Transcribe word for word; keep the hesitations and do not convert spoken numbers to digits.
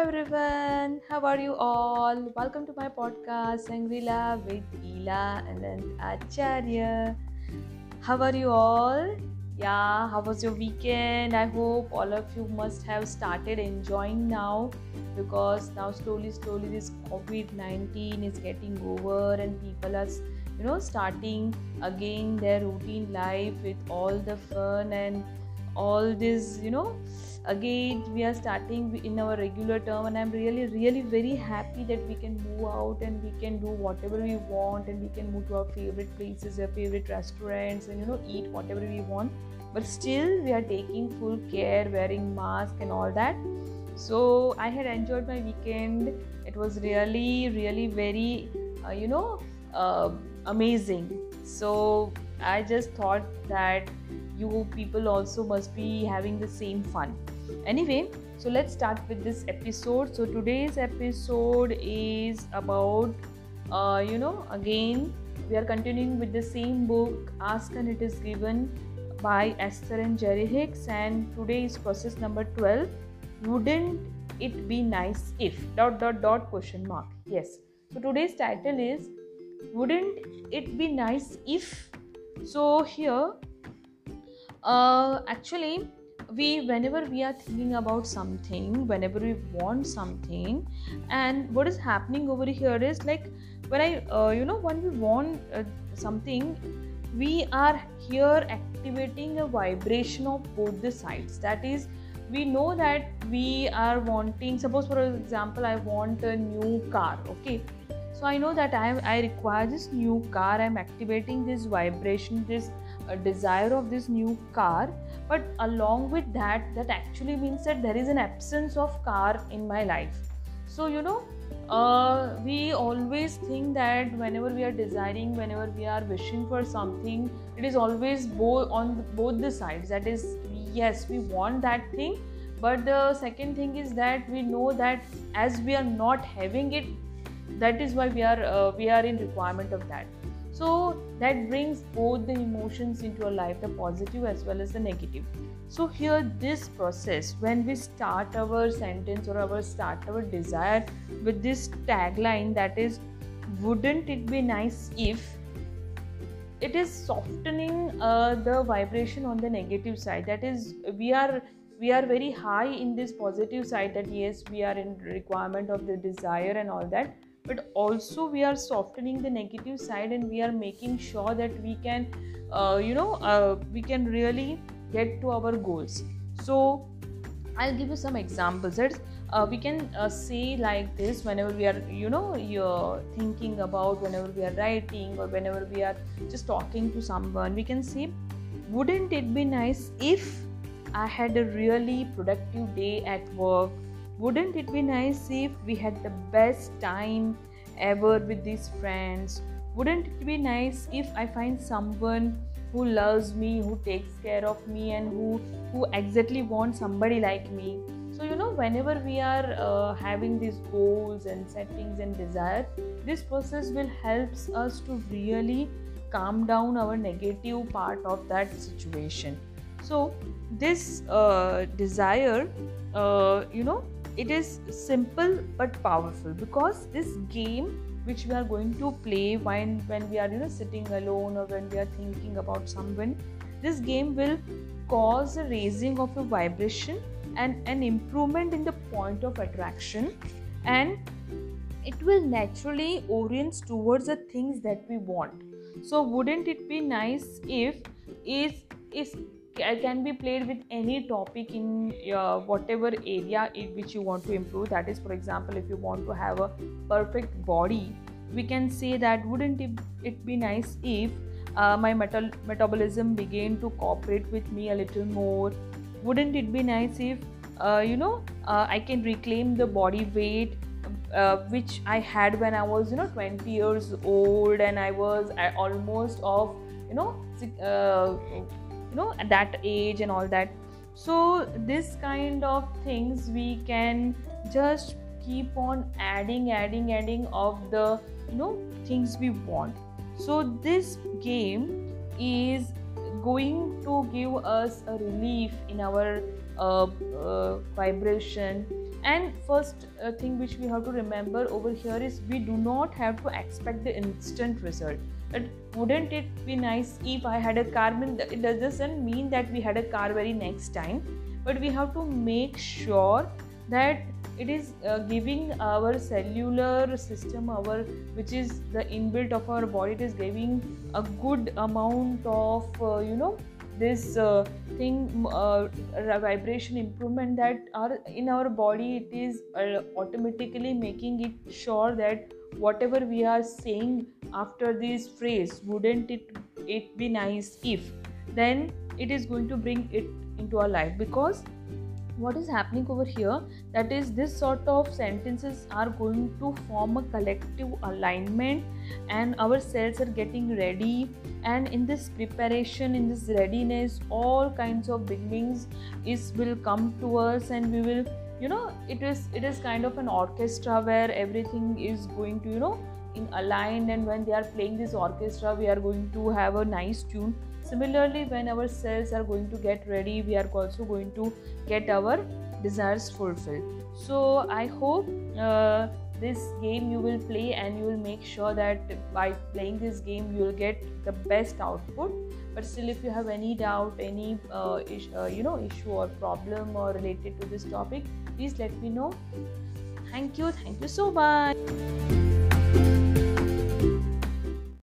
everyone, how are you all? Welcome to my podcast Sangrila with Ila and then Acharya. How are you all? Yeah, how was your weekend? I hope all of you must have started enjoying now, because now slowly slowly this covid nineteen is getting over and people are you know starting again their routine life with all the fun and all this, you know again we are starting in our regular term, and I'm really really very happy that we can move out and we can do whatever we want, and we can move to our favorite places, our favorite restaurants, and you know eat whatever we want, but still we are taking full care, wearing mask and all that. So I had enjoyed my weekend. It was really really very uh, you know uh, amazing. So I just thought that you people also must be having the same fun. Anyway, so let's start with this episode. So today's episode is about, uh, you know, again, we are continuing with the same book, Ask and It is Given by Esther and Jerry Hicks. And today is process number twelve. Wouldn't it be nice if... dot dot dot question mark. Yes. So today's title is, wouldn't it be nice if... So here... Uh, actually we whenever we are thinking about something, whenever we want something, and what is happening over here is like when I uh, you know when we want uh, something, we are here activating a vibration of both the sides. That is, we know that we are wanting, suppose for example I want a new car, okay? So I know that I, I require this new car, I'm activating this vibration, this uh, desire of this new car. But along with that, that actually means that there is an absence of car in my life. So you know, uh, we always think that whenever we are desiring, whenever we are wishing for something, it is always both on the, both the sides. That is, yes, we want that thing. But the second thing is that we know that as we are not having it, that is why we are uh, we are in requirement of that. So that brings both the emotions into our life, the positive as well as the negative. So here this process, when we start our sentence or our start our desire with this tagline, that is, wouldn't it be nice if, it is softening uh, the vibration on the negative side. That is, we are we are very high in this positive side, that yes, we are in requirement of the desire and all that. But also we are softening the negative side, and we are making sure that we can, uh, you know, uh, we can really get to our goals. So I'll give you some examples. Uh, we can uh, say like this, whenever we are, you know, you're thinking about, whenever we are writing or whenever we are just talking to someone, we can say, wouldn't it be nice if I had a really productive day at work? Wouldn't it be nice if we had the best time ever with these friends? Wouldn't it be nice if I find someone who loves me, who takes care of me, and who, who exactly wants somebody like me? So, you know, whenever we are uh, having these goals and settings and desires, this process will help us to really calm down our negative part of that situation. So, this uh, desire, uh, you know, it is simple but powerful, because this game which we are going to play when, when we are you know sitting alone or when we are thinking about someone, this game will cause a raising of a vibration and an improvement in the point of attraction, and it will naturally orient towards the things that we want. So wouldn't it be nice if is is can be played with any topic in uh, whatever area in which you want to improve. That is, for example, if you want to have a perfect body, we can say that wouldn't it be nice if uh, my metal- metabolism began to cooperate with me a little more? Wouldn't it be nice if uh, you know uh, I can reclaim the body weight uh, which I had when I was you know twenty years old, and I was I almost of you know uh, you know at that age and all that. So this kind of things we can just keep on adding adding adding of the you know things we want. So this game is going to give us a relief in our uh, uh, vibration, And first uh, thing which we have to remember over here is we do not have to expect the instant result. But wouldn't it be nice if I had a car? It doesn't mean that we had a car very next time, but we have to make sure that it is uh, giving our cellular system, our which is the inbuilt of our body, it is giving a good amount of uh, you know this uh, thing uh, vibration improvement that are in our body. It is uh, automatically making it sure that whatever we are saying after this phrase, wouldn't it it be nice if, then it is going to bring it into our life. Because what is happening over here, that is, this sort of sentences are going to form a collective alignment, and our cells are getting ready, and in this preparation, in this readiness, all kinds of beginnings is will come to us, and we will, you know, it is it is kind of an orchestra where everything is going to, you know, in aligned, and when they are playing this orchestra, we are going to have a nice tune. Similarly, when our cells are going to get ready, we are also going to get our desires fulfilled. So I hope uh, this game you will play, and you will make sure that by playing this game you will get the best output. But still, if you have any doubt, any uh, is, uh, you know issue or problem or related to this topic, please let me know. Thank you. Thank you so much.